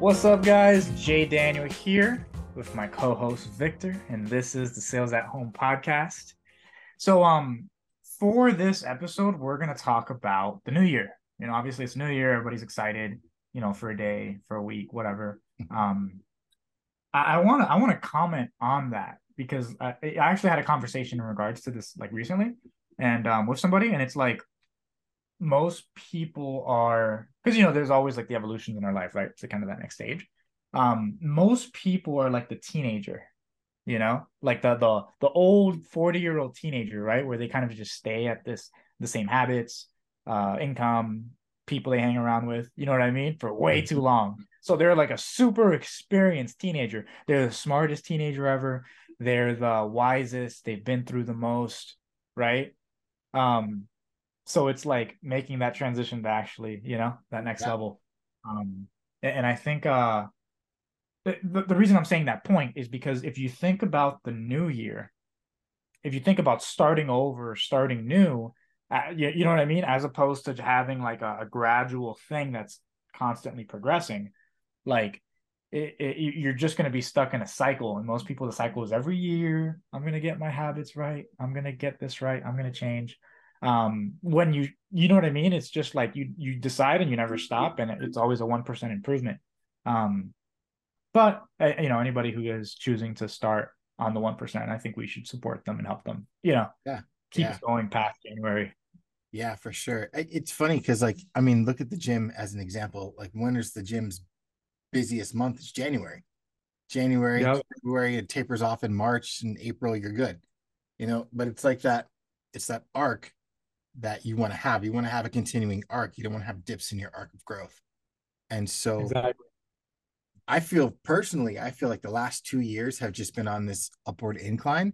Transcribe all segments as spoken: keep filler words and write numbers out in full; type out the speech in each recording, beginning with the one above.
What's up, guys? Jay Daniel here with my co-host Victor, and this is the Sales at Home Podcast. So um, for this episode, we're going to talk about the new year. You know, obviously it's new year. Everybody's excited, you know, for a day, for a week, whatever. Um, I want to I want to comment on that because I, I actually had a conversation in regards to this like recently and um, with somebody, and it's like most people are, because, you know, there's always like the evolutions in our life, right? It's like kind of that next stage. Um, most people are like the teenager, you know, like the the the old forty year old teenager, right? Where they kind of just stay at this the same habits, uh, income, people they hang around with, you know what I mean, for way too long. So they're like a super experienced teenager. They're the smartest teenager ever. They're the wisest. They've been through the most, right? Um, so it's like making that transition to actually, you know, that next yeah. level. Um, and I think uh, the, the reason I'm saying that point is because if you think about the new year, if you think about starting over, starting new, uh, you, you know what I mean? As opposed to having like a, a gradual thing that's constantly progressing. Like it, it, you're just going to be stuck in a cycle. And most people, the cycle is every year. I'm going to get my habits right. I'm going to get this right. I'm going to change. Um, when you, you know what I mean? It's just like you, you decide and you never stop. And it's always a one percent improvement. Um, but, uh, you know, anybody who is choosing to start on the one percent, I think we should support them and help them, you know, yeah. keep yeah. going past January. Yeah, for sure. It's funny because, like, I mean, look at the gym as an example. Like, when is the gym's busiest month? It's January. January, yep. February, it tapers off in March and April, you're good. You know, but it's like that, it's that arc that you want to have. You want to have a continuing arc. You don't want to have dips in your arc of growth. And so exactly. I feel personally, I feel like the last two years have just been on this upward incline,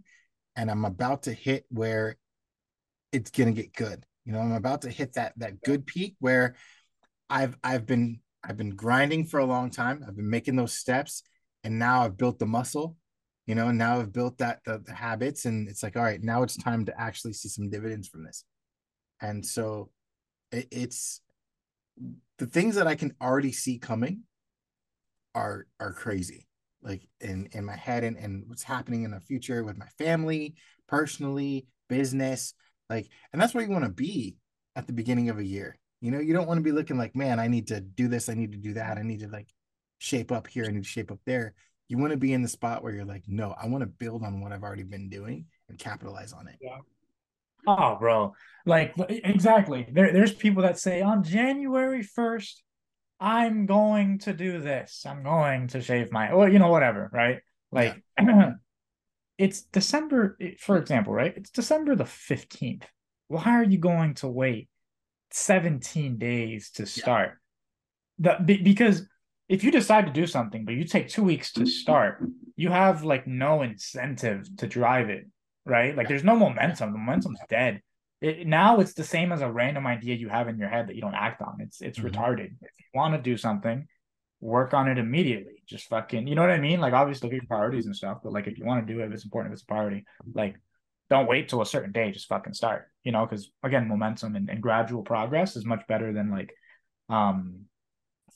and I'm about to hit where it's going to get good. You know, I'm about to hit that, that good peak where I've, I've been, I've been grinding for a long time. I've been making those steps, and now I've built the muscle, you know, and now I've built that the, the habits, and it's like, all right, now it's time to actually see some dividends from this. And so it, it's the things that I can already see coming are, are crazy. Like in, in my head and, and what's happening in the future with my family, personally, business, like, and that's where you want to be at the beginning of a year. You know, you don't want to be looking like, man, I need to do this. I need to do that. I need to like shape up here. I need to shape up there. You want to be in the spot where you're like, no, I want to build on what I've already been doing and capitalize on it. Yeah. Oh, bro. Like, exactly. There, there's people that say on January first, I'm going to do this. I'm going to shave my, or, you know, whatever. Right. Like yeah. It's December, for example, right? It's December the fifteenth. Why are you going to wait seventeen days to start? Yeah. The, because if you decide to do something, but you take two weeks to start, you have like no incentive to drive it, right? Like yeah. there's no momentum. The momentum's dead. It, now it's the same as a random idea you have in your head that you don't act on. It's it's mm-hmm. retarded. If you want to do something, work on it immediately. Just fucking, you know what I mean? Like obviously look at your priorities and stuff, but like if you want to do it, if it's important, if it's a priority, like don't wait till a certain day, just fucking start, you know, because again, momentum and, and gradual progress is much better than like um,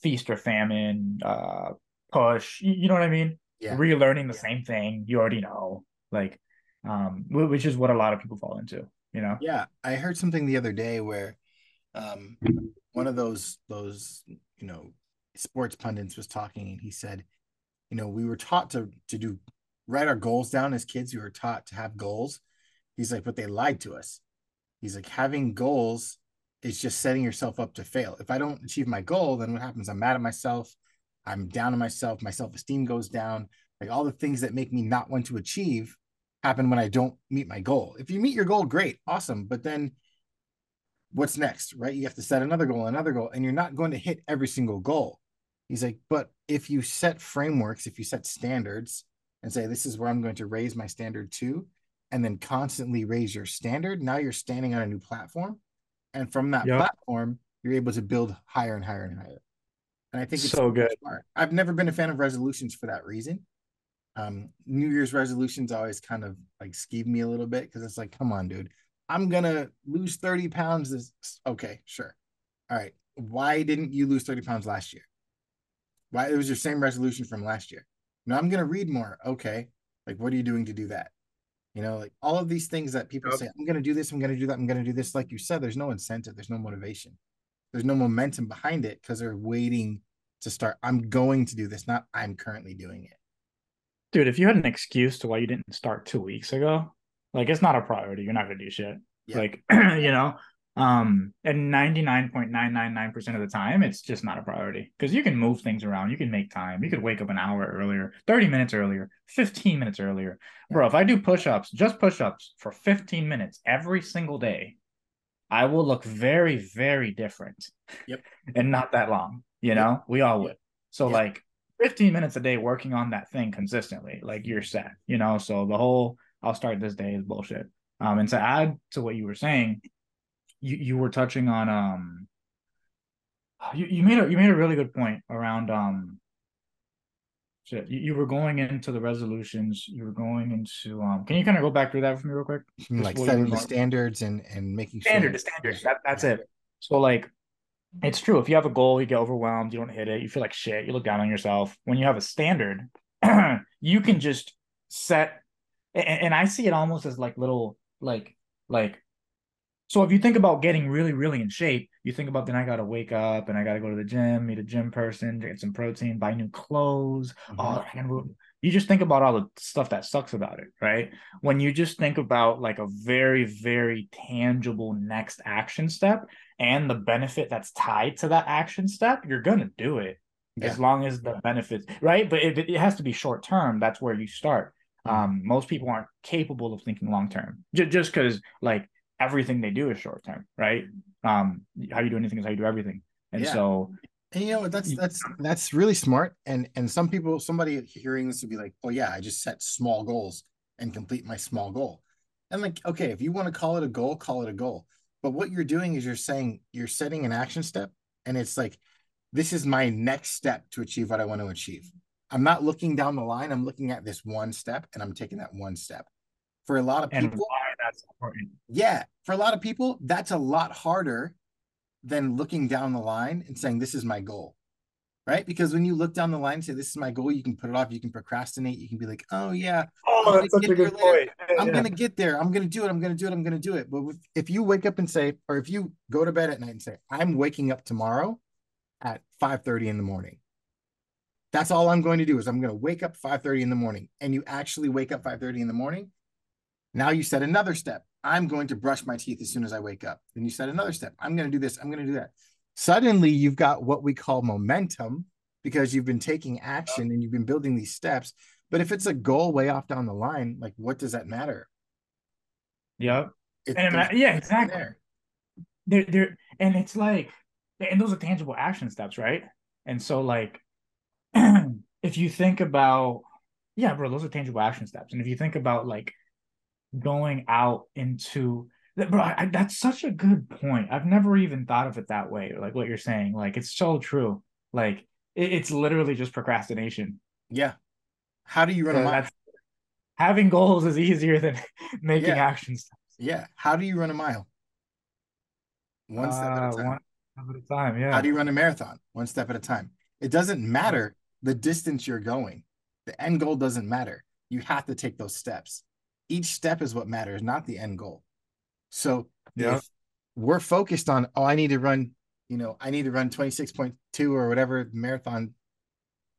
feast or famine, uh, push, you, you know what I mean? Yeah. Relearning the yeah. same thing you already know, like, um, which is what a lot of people fall into, you know? Yeah. I heard something the other day where um, one of those, those, you know, sports pundits was talking, and he said, you know, we were taught to, to do, write our goals down as kids. We were taught to have goals. He's like, but they lied to us. He's like, having goals is just setting yourself up to fail. If I don't achieve my goal, then what happens? I'm mad at myself. I'm down on myself. My self-esteem goes down. Like all the things that make me not want to achieve happen when I don't meet my goal. If you meet your goal, great, awesome. But then what's next, right? You have to set another goal, another goal, and you're not going to hit every single goal. He's like, but if you set frameworks, if you set standards and say, this is where I'm going to raise my standard to, and then constantly raise your standard. Now you're standing on a new platform. And from that yep. platform, you're able to build higher and higher and higher. And I think it's so good. Smart. I've never been a fan of resolutions for that reason. Um, New Year's resolutions always kind of like skeeve me a little bit because it's like, come on, dude, I'm going to lose thirty pounds. This... Okay, sure. All right. Why didn't you lose thirty pounds last year? Why? It was your same resolution from last year. No, I'm going to read more. Okay. Like, what are you doing to do that? You know, like all of these things that people say, I'm going to do this, I'm going to do that, I'm going to do this. Like you said, there's no incentive. There's no motivation. There's no momentum behind it because they're waiting to start. I'm going to do this, not I'm currently doing it. Dude, if you had an excuse to why you didn't start two weeks ago, like it's not a priority. You're not going to do shit. Yeah. Like, you know, um, and ninety-nine point nine nine nine percent of the time, it's just not a priority because you can move things around. You can make time. You could wake up an hour earlier, thirty minutes earlier, fifteen minutes earlier. Bro, if I do push-ups, just push-ups for fifteen minutes every single day, I will look very, very different. Yep. And not that long. You know, yep. we all would. So yep. like fifteen minutes a day working on that thing consistently, like you're set, you know, so the whole I'll start this day is bullshit. Um, and to add to what you were saying, you, you were touching on, um, you, you made a, you made a really good point around, um, shit. You, you were going into the resolutions, you were going into, um, can you kind of go back through that for me real quick? Just like setting the standards and, and making standard sure. standards. That, that's yeah. it. So like, it's true. If you have a goal, you get overwhelmed, you don't hit it, you feel like shit, you look down on yourself. When you have a standard, you can just set. And, and I see it almost as like little, like, like, so if you think about getting really, really in shape, you think about, then I got to wake up and I got to go to the gym, meet a gym person, get some protein, buy new clothes. Mm-hmm. Oh, I gotta move. You just think about all the stuff that sucks about it, right? When you just think about like a very, very tangible next action step and the benefit that's tied to that action step, you're going to do it yeah. as long as the benefits, right? But it, it has to be short term. That's where you start. Um, most people aren't capable of thinking long term J- just because like everything they do is short term, right? Um, how you do anything is how you do everything. And yeah. so... And you know, that's, that's, that's really smart. And, and some people, somebody hearing this would be like, oh yeah, I just set small goals and complete my small goal. And like, okay, if you want to call it a goal, call it a goal. But what you're doing is you're saying you're setting an action step. And it's like, this is my next step to achieve what I want to achieve. I'm not looking down the line. I'm looking at this one step and I'm taking that one step. For a lot of people, and why that's important. Yeah. For a lot of people, that's a lot harder than looking down the line and saying, this is my goal, right? Because when you look down the line and say, this is my goal, you can put it off, you can procrastinate, you can be like, oh yeah, oh, I'm going to get, yeah, yeah. get there, I'm going to do it, I'm going to do it, I'm going to do it. But with, if you wake up and say, or if you go to bed at night and say, I'm waking up tomorrow at five thirty in the morning. That's all I'm going to do is I'm going to wake up five thirty in the morning, and you actually wake up five thirty in the morning. Now you set another step. I'm going to brush my teeth as soon as I wake up. Then you set another step. I'm going to do this. I'm going to do that. Suddenly you've got what we call momentum because you've been taking action and you've been building these steps. But if it's a goal way off down the line, like what does that matter? Yep. It, and I, yeah, exactly. There, there, and it's like, and those are tangible action steps, right? And so like, if you think about, yeah, bro, those are tangible action steps. And if you think about like, going out into bro, I, that's such a good point. I've never even thought of it that way. Like what you're saying, like it's so true. Like it, it's literally just procrastination. Yeah. How do you run so a mile? Having goals is easier than making yeah. action steps. Yeah. How do you run a mile? One step uh, at a time. One step at a time. Yeah. How do you run a marathon? One step at a time. It doesn't matter the distance you're going. The end goal doesn't matter. You have to take those steps. Each step is what matters, not the end goal. So yeah. if we're focused on, oh, I need to run, you know, I need to run twenty-six point two or whatever marathon,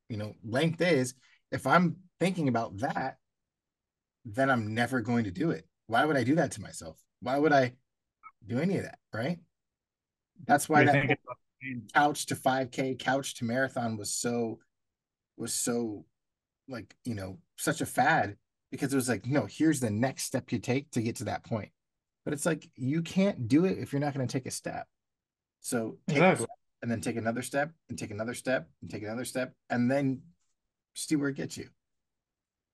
you know, length is. If I'm thinking about that, then I'm never going to do it. Why would I do that to myself? Why would I do any of that? Right. That's why that couch to five K, couch to marathon was so, was so like, you know, such a fad. Because it was like, no, here's the next step you take to get to that point. But it's like, you can't do it if you're not going to take a step. So take exactly. a step and then take another step and take another step and take another step and then see where it gets you.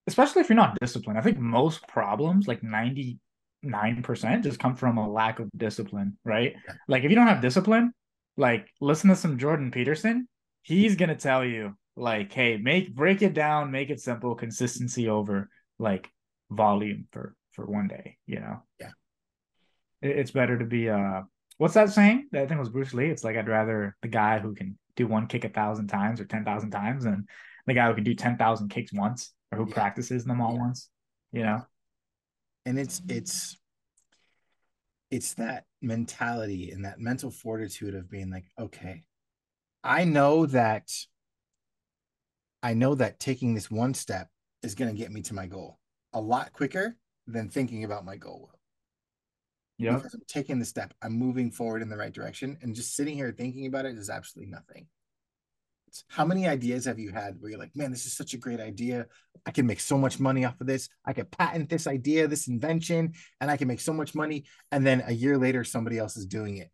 Especially if you're not disciplined. I think most problems, like ninety-nine percent just come from a lack of discipline, right? Yeah. Like if you don't have discipline, like listen to some Jordan Peterson, he's going to tell you like, hey, make break it down, make it simple, consistency over like volume for for one day, you know. Yeah, it, it's better to be uh what's that saying that I think was Bruce Lee. It's like I'd rather the guy who can do one kick a thousand times or ten thousand times and the guy who can do ten thousand kicks once or who yeah. practices them all yeah. once, you know? And it's, it's, it's that mentality and that mental fortitude of being like, okay, I know that, I know that taking this one step is going to get me to my goal a lot quicker than thinking about my goal. Yeah. Because I'm taking the step, I'm moving forward in the right direction, and just sitting here thinking about it is absolutely nothing. How many ideas have you had where you're like, man, this is such a great idea. I can make so much money off of this. I could patent this idea, this invention, and I can make so much money. And then a year later, somebody else is doing it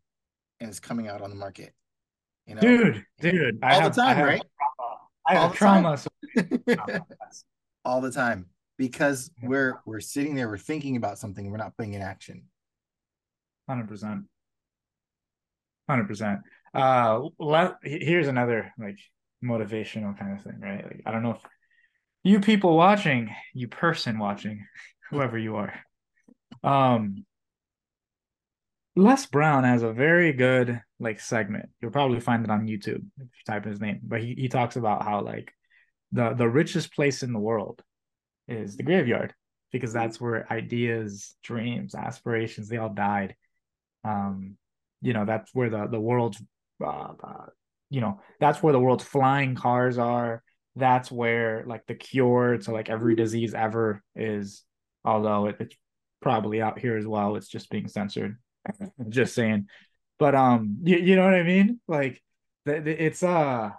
and it's coming out on the market. You know? Dude, dude. All I have, the time, I have, right? I have trauma. All the time. Because we're we're sitting there, we're thinking about something, we're not putting in action. one hundred percent. one hundred percent. Uh, let, here's another like motivational kind of thing, right? Like, I don't know if you people watching, you person watching, whoever you are, um, Les Brown has a very good like segment. You'll probably find it on YouTube if you type in his name, but he, he talks about how like the, the richest place in the world is the graveyard, because that's where ideas, dreams, aspirations, they all died. Um, you know, that's where the, the world's Uh, uh, you know, that's where the world's flying cars are. That's where like the cure to like every disease ever is, although it, it's probably out here as well. It's just being censored. Just saying. But um, you, you know what I mean? Like, the, the, it's uh,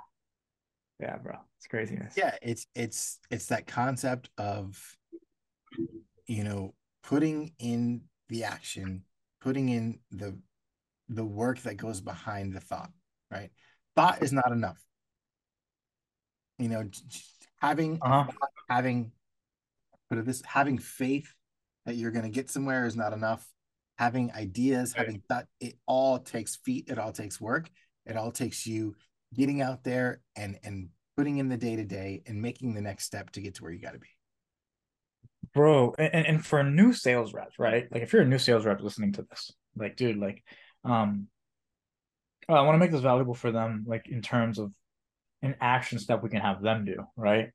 yeah, bro, it's craziness. Yeah, it's it's it's that concept of, you know, putting in the action, putting in the the work that goes behind the thought, right? Thought is not enough. You know, having, uh-huh. having, put it this, having faith that you're going to get somewhere is not enough. Having ideas, right. having thought, it all takes feet. It all takes work. It all takes you getting out there and, and putting in the day to day and making the next step to get to where you got to be. Bro. And, and for new sales reps, right? Like if you're a new sales rep listening to this, like, dude, like, Um, I want to make this valuable for them, like in terms of an action step we can have them do, right?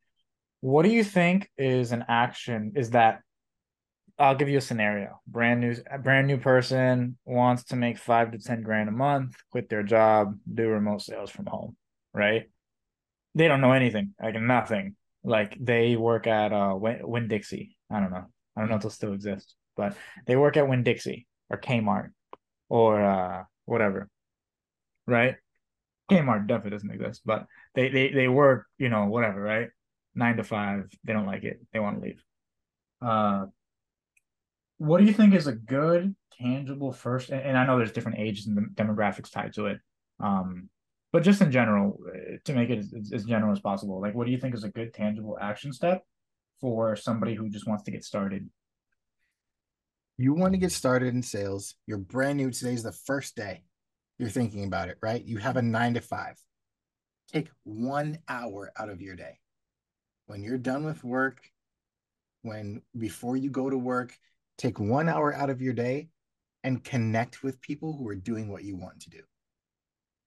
What do you think is an action? Is that, I'll give you a scenario. Brand new, a brand new person wants to make five to ten grand a month, quit their job, do remote sales from home, right? They don't know anything, like nothing. Like they work at uh, Winn-Dixie. I don't know. I don't know if they'll still exist, but they work at Winn-Dixie or Kmart. Or uh, whatever, right? Kmart definitely doesn't exist, but they, they they work, you know, whatever, right? Nine to five, they don't like it. They want to leave. Uh, what do you think is a good, tangible first? And, and I know there's different ages and demographics tied to it, um, but just in general, to make it as, as general as possible, like what do you think is a good, tangible action step for somebody who just wants to get started? You want to get started in sales. You're brand new. Today's the first day you're thinking about it, right? You have a nine to five. Take one hour out of your day. When you're done with work, when before you go to work, take one hour out of your day and connect with people who are doing what you want to do.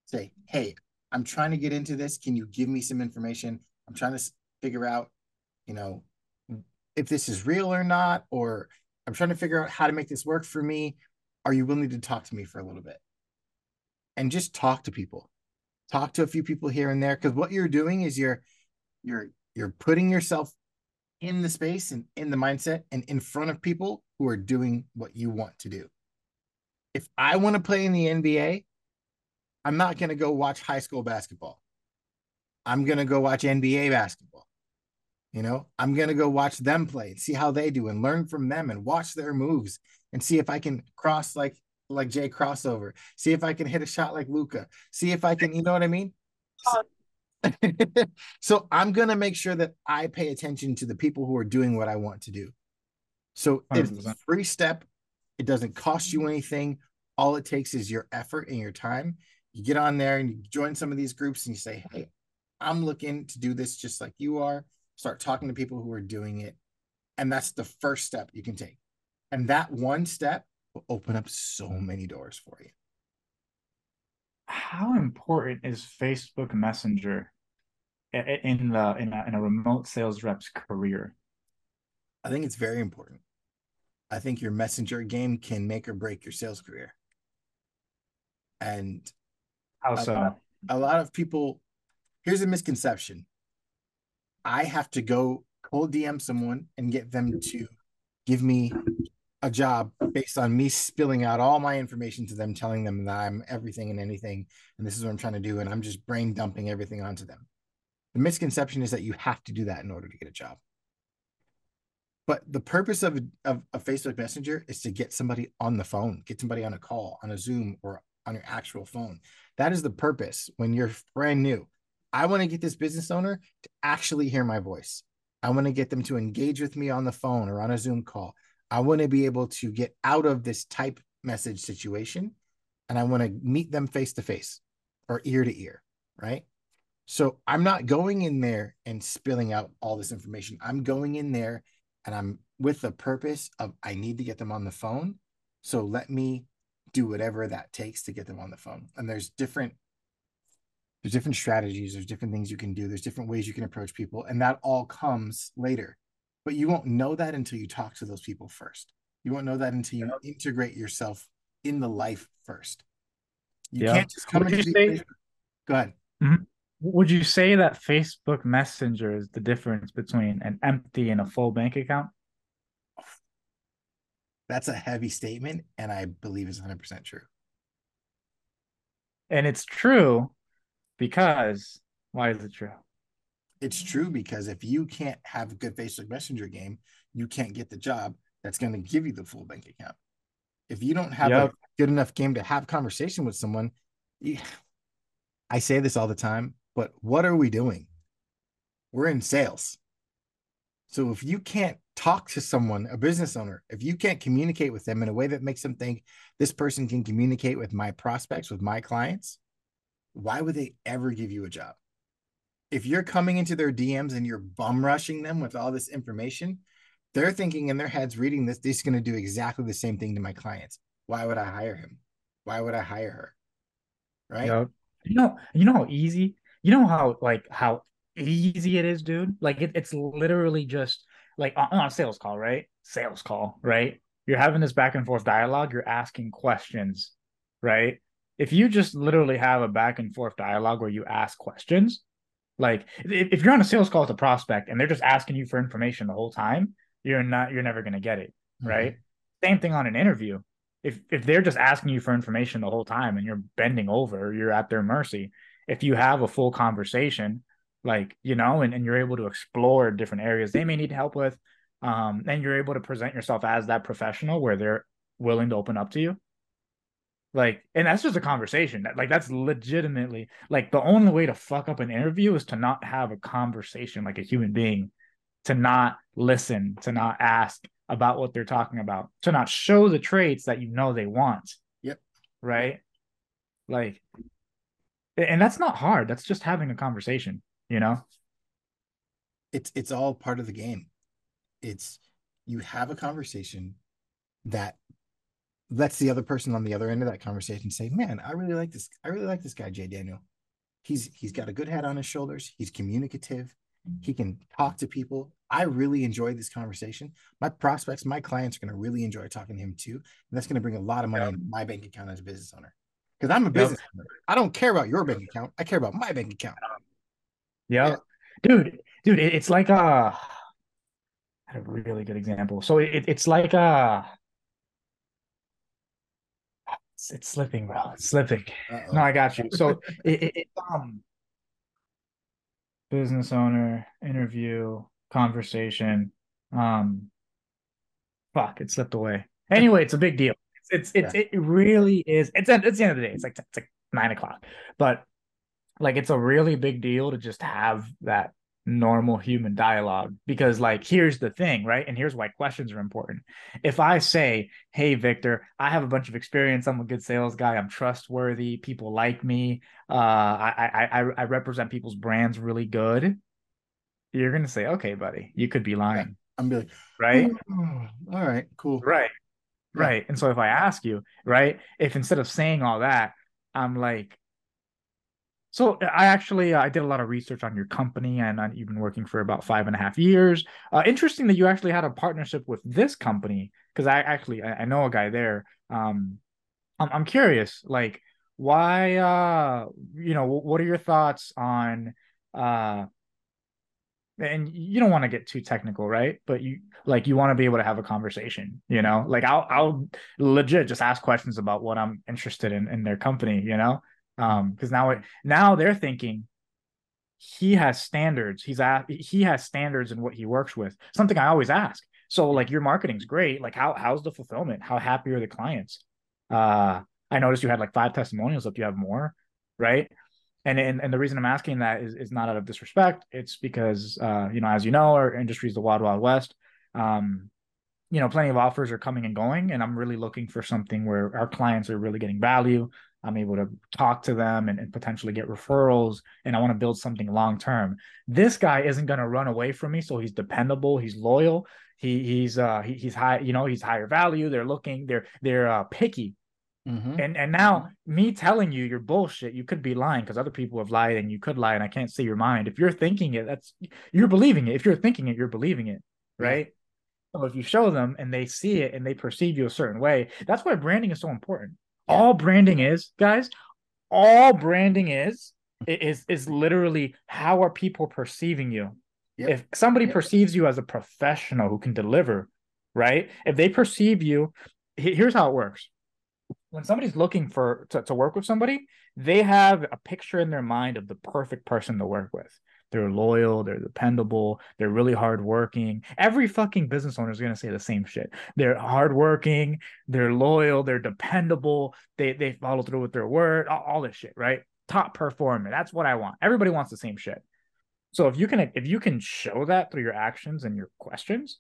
Say, hey, I'm trying to get into this. Can you give me some information? I'm trying to figure out, you know, if this is real or not, or I'm trying to figure out how to make this work for me. Are you willing to talk to me for a little bit? And just talk to people. Talk to a few people here and there, because what you're doing is you're you're you're putting yourself in the space and in the mindset and in front of people who are doing what you want to do. If I want to play in the N B A, I'm not going to go watch high school basketball. I'm going to go watch N B A basketball. You know, I'm going to go watch them play and see how they do and learn from them and watch their moves and see if I can cross like like Jay crossover. See if I can hit a shot like Luka. See if I can, you know what I mean? Uh, so, so I'm going to make sure that I pay attention to the people who are doing what I want to do. So one hundred percent. It's a free step. It doesn't cost you anything. All it takes is your effort and your time. You get on there and you join some of these groups and you say, hey, I'm looking to do this just like you are. Start talking to people who are doing it. And that's the first step you can take. And that one step will open up so many doors for you. how important is Facebook Messenger in the in a, in a remote sales rep's career? I think it's very important. I think your messenger game can make or break your sales career. And how so? A, a lot of people, here's a misconception. I have to go cold D M someone and get them to give me a job based on me spilling out all my information to them, telling them that I'm everything and anything, and this is what I'm trying to do, and I'm just brain dumping everything onto them. The misconception is that you have to do that in order to get a job. But the purpose of, of a Facebook Messenger is to get somebody on the phone, get somebody on a call, on a Zoom, or on your actual phone. That is the purpose when you're brand new. I want to get this business owner to actually hear my voice. I want to get them to engage with me on the phone or on a Zoom call. I want to be able to get out of this type message situation, and I want to meet them face to face or ear to ear, right? So I'm not going in there and spilling out all this information. I'm going in there and I'm with the purpose of I need to get them on the phone. So let me do whatever that takes to get them on the phone. And there's different There's different strategies. There's different things you can do. There's different ways you can approach people. And that all comes later. But you won't know that until you talk to those people first. You won't know that until you yeah. integrate yourself in the life first. You yeah. can't just come would into you the say, Go ahead. Would you say that Facebook Messenger is the difference between an empty and a full bank account? That's a heavy statement, and I believe it's one hundred percent true. And it's true. Because why is it true? It's true because if you can't have a good Facebook Messenger game, you can't get the job that's going to give you the full bank account. If you don't have yep. a good enough game to have conversation with someone, you, I say this all the time, but what are we doing? We're in sales. So if you can't talk to someone, a business owner, if you can't communicate with them in a way that makes them think this person can communicate with my prospects, with my clients, why would they ever give you a job? If you're coming into their D Ms and you're bum rushing them with all this information, they're thinking in their heads, reading this, this is going to do exactly the same thing to my clients. Why would I hire him? Why would I hire her? Right? Yep. You know, you know how easy, you know how like how easy it is, dude. Like it, it's literally just like on, on a sales call, right? Sales call, right? You're having this back and forth dialogue. You're asking questions, right? If you just literally have a back and forth dialogue where you ask questions, like if, if you're on a sales call with a prospect and they're just asking you for information the whole time, you're not, you're never going to get it. Right. Mm-hmm. Same thing on an interview. If, if they're just asking you for information the whole time and you're bending over, you're at their mercy. If you have a full conversation, like, you know, and, and you're able to explore different areas they may need help with, um, and you're able to present yourself as that professional where they're willing to open up to you. Like, and that's just a conversation. Like, that's legitimately, like, the only way to fuck up an interview is to not have a conversation like a human being, to not listen, to not ask about what they're talking about, to not show the traits that you know they want. Yep. Right? Like, and that's not hard. That's just having a conversation, you know? It's, it's all part of the game. It's, you have a conversation that lets the other person on the other end of that conversation say, man, I really like this. I really like this guy, Jay Daniel. He's, he's got a good head on his shoulders. He's communicative. He can talk to people. I really enjoy this conversation. My prospects, my clients are going to really enjoy talking to him too. And that's going to bring a lot of money yep. into my bank account as a business owner. Because I'm a business yep. owner. I don't care about your bank account. I care about my bank account. Yep. Yeah. Dude, dude, it's like a, I had a really good example. So it, it's like a, It's slipping, bro. It's slipping. Uh-oh. No, I got you. So it, it, it um business owner, interview, conversation. Um fuck, it slipped away. Anyway, it's a big deal. It's it's, yeah. it's it really is. It's it's the end of the day. It's like it's like nine o'clock. But like it's a really big deal to just have that normal human dialogue, because like here's the thing, right? And here's why questions are important. If I say, hey Victor, I have a bunch of experience, I'm a good sales guy, I'm trustworthy, people like me, uh I I I represent people's brands really good, you're gonna say, okay buddy, you could be lying. Yeah. I'm be like, right? Oh, all right, cool. Right. Yeah. Right. And so if I ask you, right, if instead of saying all that, I'm like, So I actually, uh, I did a lot of research on your company, and you've been working for about five and a half years. Uh, interesting that you actually had a partnership with this company, because I actually, I, I know a guy there. Um, I'm, I'm curious, like, why, uh, you know, what are your thoughts on, uh, and you don't want to get too technical, right? But you, like, you want to be able to have a conversation, you know, like I'll, I'll legit just ask questions about what I'm interested in, in their company, you know? Um, because now, it, now they're thinking he has standards. He's at, he has standards in what he works with. Something I always ask. So like, your marketing's great. Like, how how's the fulfillment? How happy are the clients? Uh, I noticed you had like five testimonials up. You have more, right? And and and the reason I'm asking that is is not out of disrespect. It's because uh, you know, as you know, our industry is the wild wild west. Um, you know, plenty of offers are coming and going, and I'm really looking for something where our clients are really getting value. I'm able to talk to them and, and potentially get referrals, and I want to build something long-term. This guy isn't going to run away from me. So he's dependable. He's loyal. He, he's, uh, he, he's high, you know, he's higher value. They're looking, they're, they're uh, picky. Mm-hmm. And, and now mm-hmm. me telling you you're bullshit, you could be lying, because other people have lied and you could lie, and I can't see your mind. If you're thinking it, that's, you're believing it. If you're thinking it, you're believing it. Right. Yeah. So if you show them and they see it and they perceive you a certain way, that's why branding is so important. All branding is, guys, all branding is, is, is literally how are people perceiving you? Yep. If somebody yep. perceives you as a professional who can deliver, right? If they perceive you, here's how it works. When somebody's looking for to, to work with somebody, they have a picture in their mind of the perfect person to work with. They're loyal, they're dependable, they're really hardworking. Every fucking business owner is going to say the same shit. They're hardworking, they're loyal, they're dependable, they they follow through with their word, all, all this shit, right? Top performer, that's what I want. Everybody wants the same shit. So if you can if you can show that through your actions and your questions,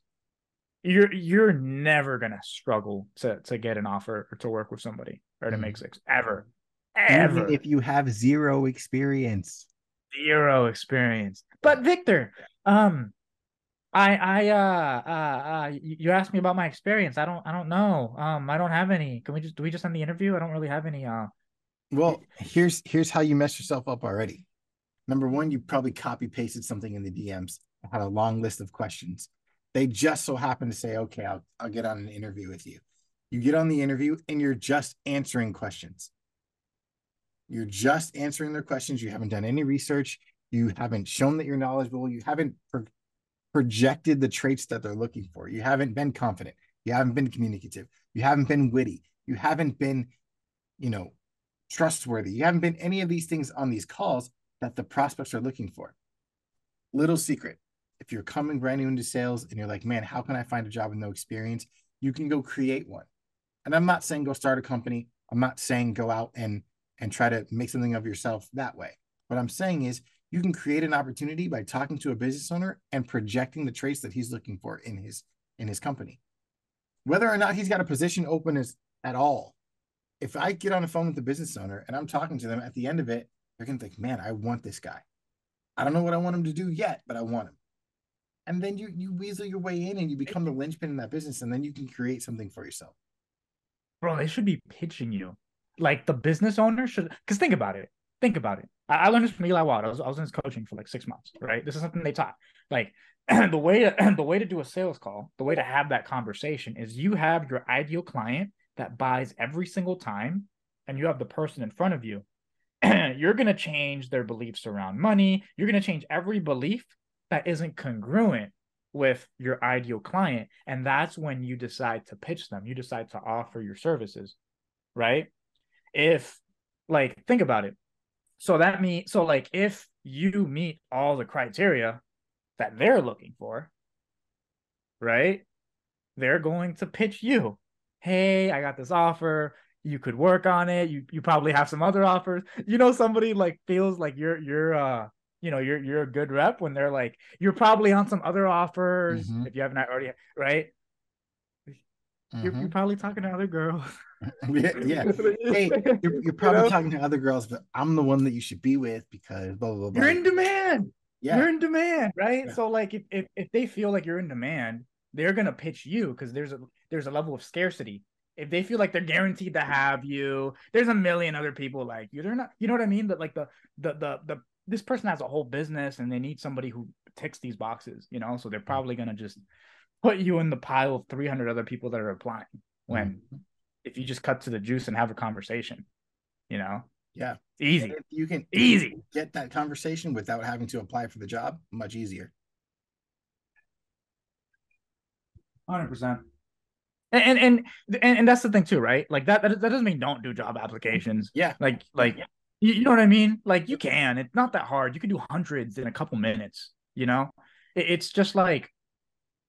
you're you're never going to struggle to to get an offer or to work with somebody or to make six ever. Ever. Even if you have zero experience. Zero experience. But Victor, um, I, I, uh, uh, uh, you asked me about my experience. I don't, I don't know. Um, I don't have any. Can we just, do we just end the interview? I don't really have any. Uh, well, here's, here's how you mess yourself up already. Number one, you probably copy pasted something in the D Ms. I had a long list of questions. They just so happen to say, okay, I'll, I'll get on an interview with you. You get on the interview and you're just answering questions. You're just answering their questions. You haven't done any research. You haven't shown that you're knowledgeable. You haven't pro- projected the traits that they're looking for. You haven't been confident. You haven't been communicative. You haven't been witty. You haven't been, you know, trustworthy. You haven't been any of these things on these calls that the prospects are looking for. Little secret. If you're coming brand new into sales and you're like, man, how can I find a job with no experience? You can go create one. And I'm not saying go start a company. I'm not saying go out and and try to make something of yourself that way. What I'm saying is you can create an opportunity by talking to a business owner and projecting the traits that he's looking for in his, in his company. Whether or not he's got a position open is at all. If I get on the phone with the business owner and I'm talking to them, at the end of it, they're going to think, man, I want this guy. I don't know what I want him to do yet, but I want him. And then you, you weasel your way in and you become the linchpin in that business, and then you can create something for yourself. Bro, they should be pitching you. Like, the business owner should, because think about it. Think about it. I, I learned this from Eli Wadd. I was, I was in his coaching for like six months, right? This is something they taught. Like, the way to, the way to do a sales call, the way to have that conversation is you have your ideal client that buys every single time, and you have the person in front of you. You're going to change their beliefs around money. You're going to change every belief that isn't congruent with your ideal client. And that's when you decide to pitch them. You decide to offer your services, right? If, like, think about it. So that means, so like, if you meet all the criteria that they're looking for, right? They're going to pitch you. Hey, I got this offer. You could work on it. You you probably have some other offers. You know, somebody like feels like you're you're uh you know you're you're a good rep when they're like, you're probably on some other offers mm-hmm. if you haven't already, right? You're, mm-hmm. you're probably talking to other girls. yeah, yeah. Hey, you're, you're probably you know? talking to other girls, but I'm the one that you should be with because blah, blah, blah. You're in demand. Yeah. You're in demand, right? Yeah. So like, if, if if they feel like you're in demand, they're going to pitch you because there's a, there's a level of scarcity. if they feel like they're guaranteed to have you, there's a million other people like you. They're not, you know what I mean? But like the, the, the, the, this person has a whole business and they need somebody who ticks these boxes, you know? So they're probably going to just put you in the pile of three hundred other people that are applying when, mm-hmm. if you just cut to the juice and have a conversation, you know? Yeah. It's easy. And if you can easy get that conversation without having to apply for the job, much easier. one hundred percent. And, and and and that's the thing too, right? Like that that, that doesn't mean don't do job applications. Yeah. Like like yeah. You, you know what I mean? Like you can. It's not that hard. You can do hundreds in a couple minutes. You know, it, it's just like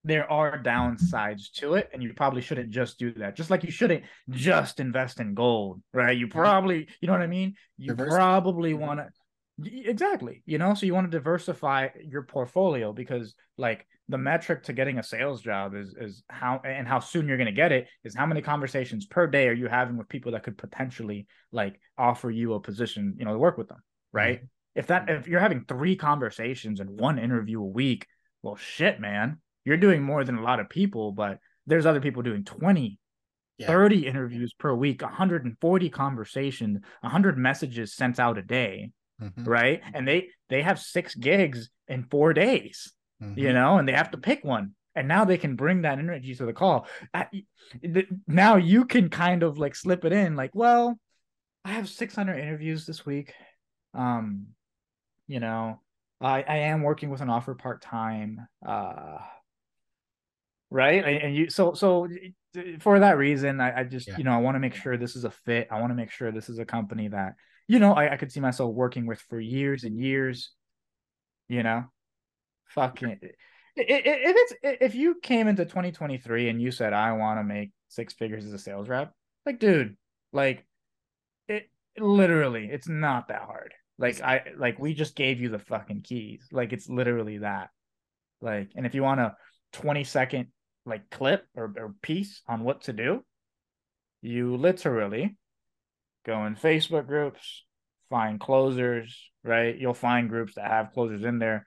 there are downsides to it, and you probably shouldn't just do that. Just like you shouldn't just invest in gold, right? You probably, you know what I mean? You Diverse. probably want to. Exactly. You know, so you want to diversify your portfolio, because like the metric to getting a sales job is, is how, and how soon you're going to get it, is how many conversations per day are you having with people that could potentially like offer you a position, you know, to work with them. Right. Mm-hmm. If that, if you're having three conversations and one interview a week, well, shit, man, you're doing more than a lot of people, but there's other people doing twenty yeah. thirty interviews per week, one hundred forty conversations, one hundred messages sent out a day. Mm-hmm. Right. And they, they have six gigs in four days, mm-hmm. you know, and they have to pick one. And now they can bring that energy to the call. I, th- now you can kind of like slip it in like, well, I have six hundred interviews this week. Um, you know, I, I am working with an offer part-time, uh, right. And, and you, so, so for that reason, I, I just, yeah. you know, I want to make sure this is a fit. I want to make sure this is a company that, you know, I, I could see myself working with for years and years, you know, fucking if it's, if you came into twenty twenty-three and you said, I want to make six figures as a sales rep, like, dude, like it literally, it's not that hard. Like I, like we just gave you the fucking keys. Like it's literally that. Like, and if you want a twenty second like clip or, or piece on what to do, you literally go in Facebook groups, find closers, right? You'll find groups that have closers in there.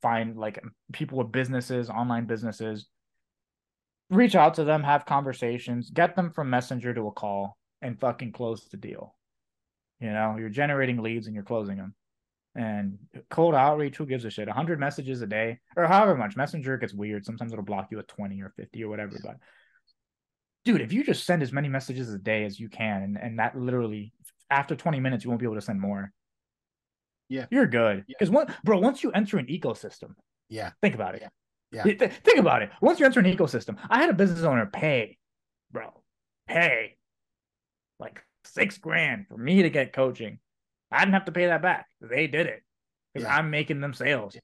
Find like people with businesses, online businesses. Reach out to them, have conversations, get them from Messenger to a call, and fucking close the deal. You know, you're generating leads and you're closing them. And cold outreach, who gives a shit? one hundred messages a day or however much. Messenger gets weird. Sometimes it'll block you at twenty or fifty or whatever, but dude, if you just send as many messages a day as you can, and, and that literally after twenty minutes, you won't be able to send more. Yeah. You're good. Because yeah. one, bro, once you enter an ecosystem, yeah, think about it. Yeah. yeah. Th- think about it. Once you enter an ecosystem, I had a business owner pay, bro, pay like six grand for me to get coaching. I didn't have to pay that back. They did it because yeah. I'm making them sales. Yeah.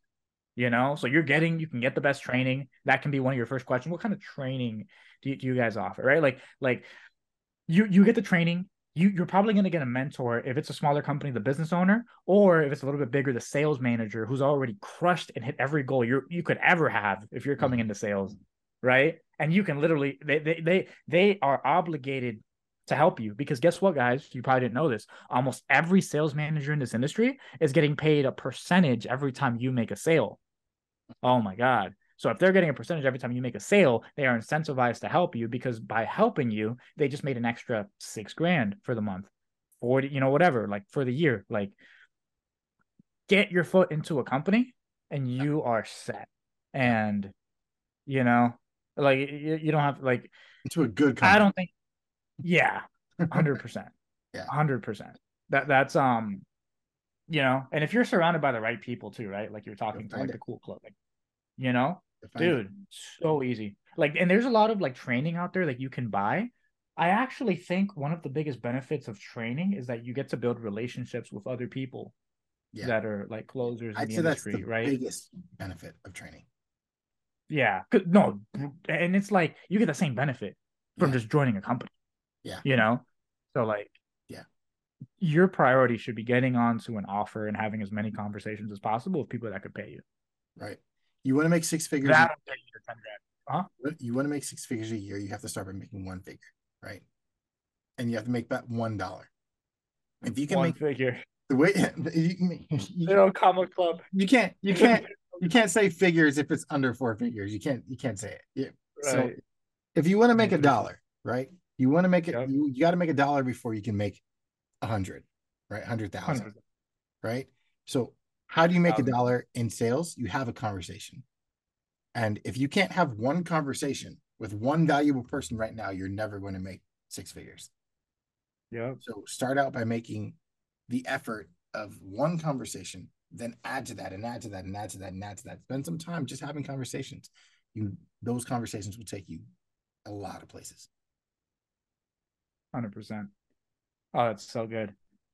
You know, so you're getting, you can get the best training. That can be one of your first questions. What kind of training do you, do you guys offer? Right. Like, like you, you get the training, you, you're probably going to get a mentor. If it's a smaller company, the business owner, or if it's a little bit bigger, the sales manager who's already crushed and hit every goal you you could ever have if you're coming into sales. Right. And you can literally, they, they, they, they are obligated to help you, because guess what, guys, you probably didn't know this. Almost every sales manager in this industry is getting paid a percentage every time you make a sale. Oh my God. So if they're getting a percentage every time you make a sale, they are incentivized to help you, because by helping you, they just made an extra six grand for the month, forty, you know, whatever, like for the year. Like get your foot into a company and you are set. And you know, like you, you don't have like into a good company. I don't think yeah, one hundred percent. Yeah. one hundred percent. That that's um you know, and if you're surrounded by the right people too, right? Like you're talking to like it. the cool club, like, you know, dude, it. so easy. Like, and there's a lot of like training out there that you can buy. I actually think one of the biggest benefits of training is that you get to build relationships with other people yeah. that are like closers I'd in the industry, that's the right? Biggest benefit of training. Yeah, no, and it's like you get the same benefit from yeah. just joining a company. Yeah, you know, so like. Your priority should be getting onto an offer and having as many conversations as possible with people that could pay you. Right. You want to make six figures. That'll pay you to ten grand. Huh? You want to make six figures a year. You have to start by making one figure, right? And you have to make that one dollar. If you can one make figure, the way you can make you, little comma club. You can't. You can't. You can't say figures if it's under four figures. You can't. You can't say it. Yeah. Right. So if you want to make a dollar, right? You want to make it, yep. you, you got to make a dollar before you can make a hundred, right? a hundred thousand, right? So how do you make a dollar in sales? You have a conversation. And if you can't have one conversation with one valuable person right now, you're never going to make six figures. Yeah. So start out by making the effort of one conversation, then add to that and add to that and add to that and add to that. Spend some time just having conversations. You, those conversations will take you a lot of places. one hundred percent. Oh, that's so good.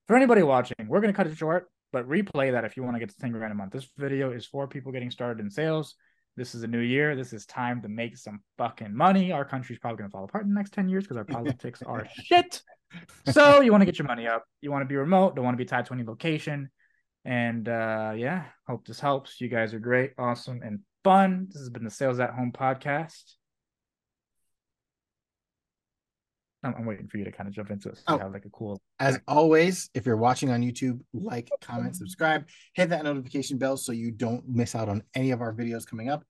For anybody watching, we're going to cut it short, but replay that if you want to get to ten grand a month. This video is for people getting started in sales. This is a new year. This is time to make some fucking money. Our country's probably going to fall apart in the next ten years because our politics are shit. So you want to get your money up. You want to be remote. Don't want to be tied to any location. And uh, yeah, hope this helps. You guys are great, awesome, and fun. This has been the Sales at Home podcast. I'm, I'm waiting for you to kind of jump into it. So oh, have like a cool. As always, if you're watching on YouTube, like, comment, subscribe, hit that notification bell so you don't miss out on any of our videos coming up.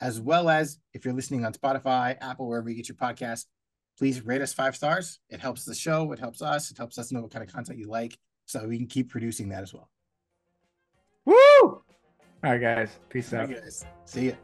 As well as if you're listening on Spotify, Apple, wherever you get your podcast, please rate us five stars. It helps the show. It helps us. It helps us know what kind of content you like, so we can keep producing that as well. Woo! All right, guys. Peace out. Guys. See ya.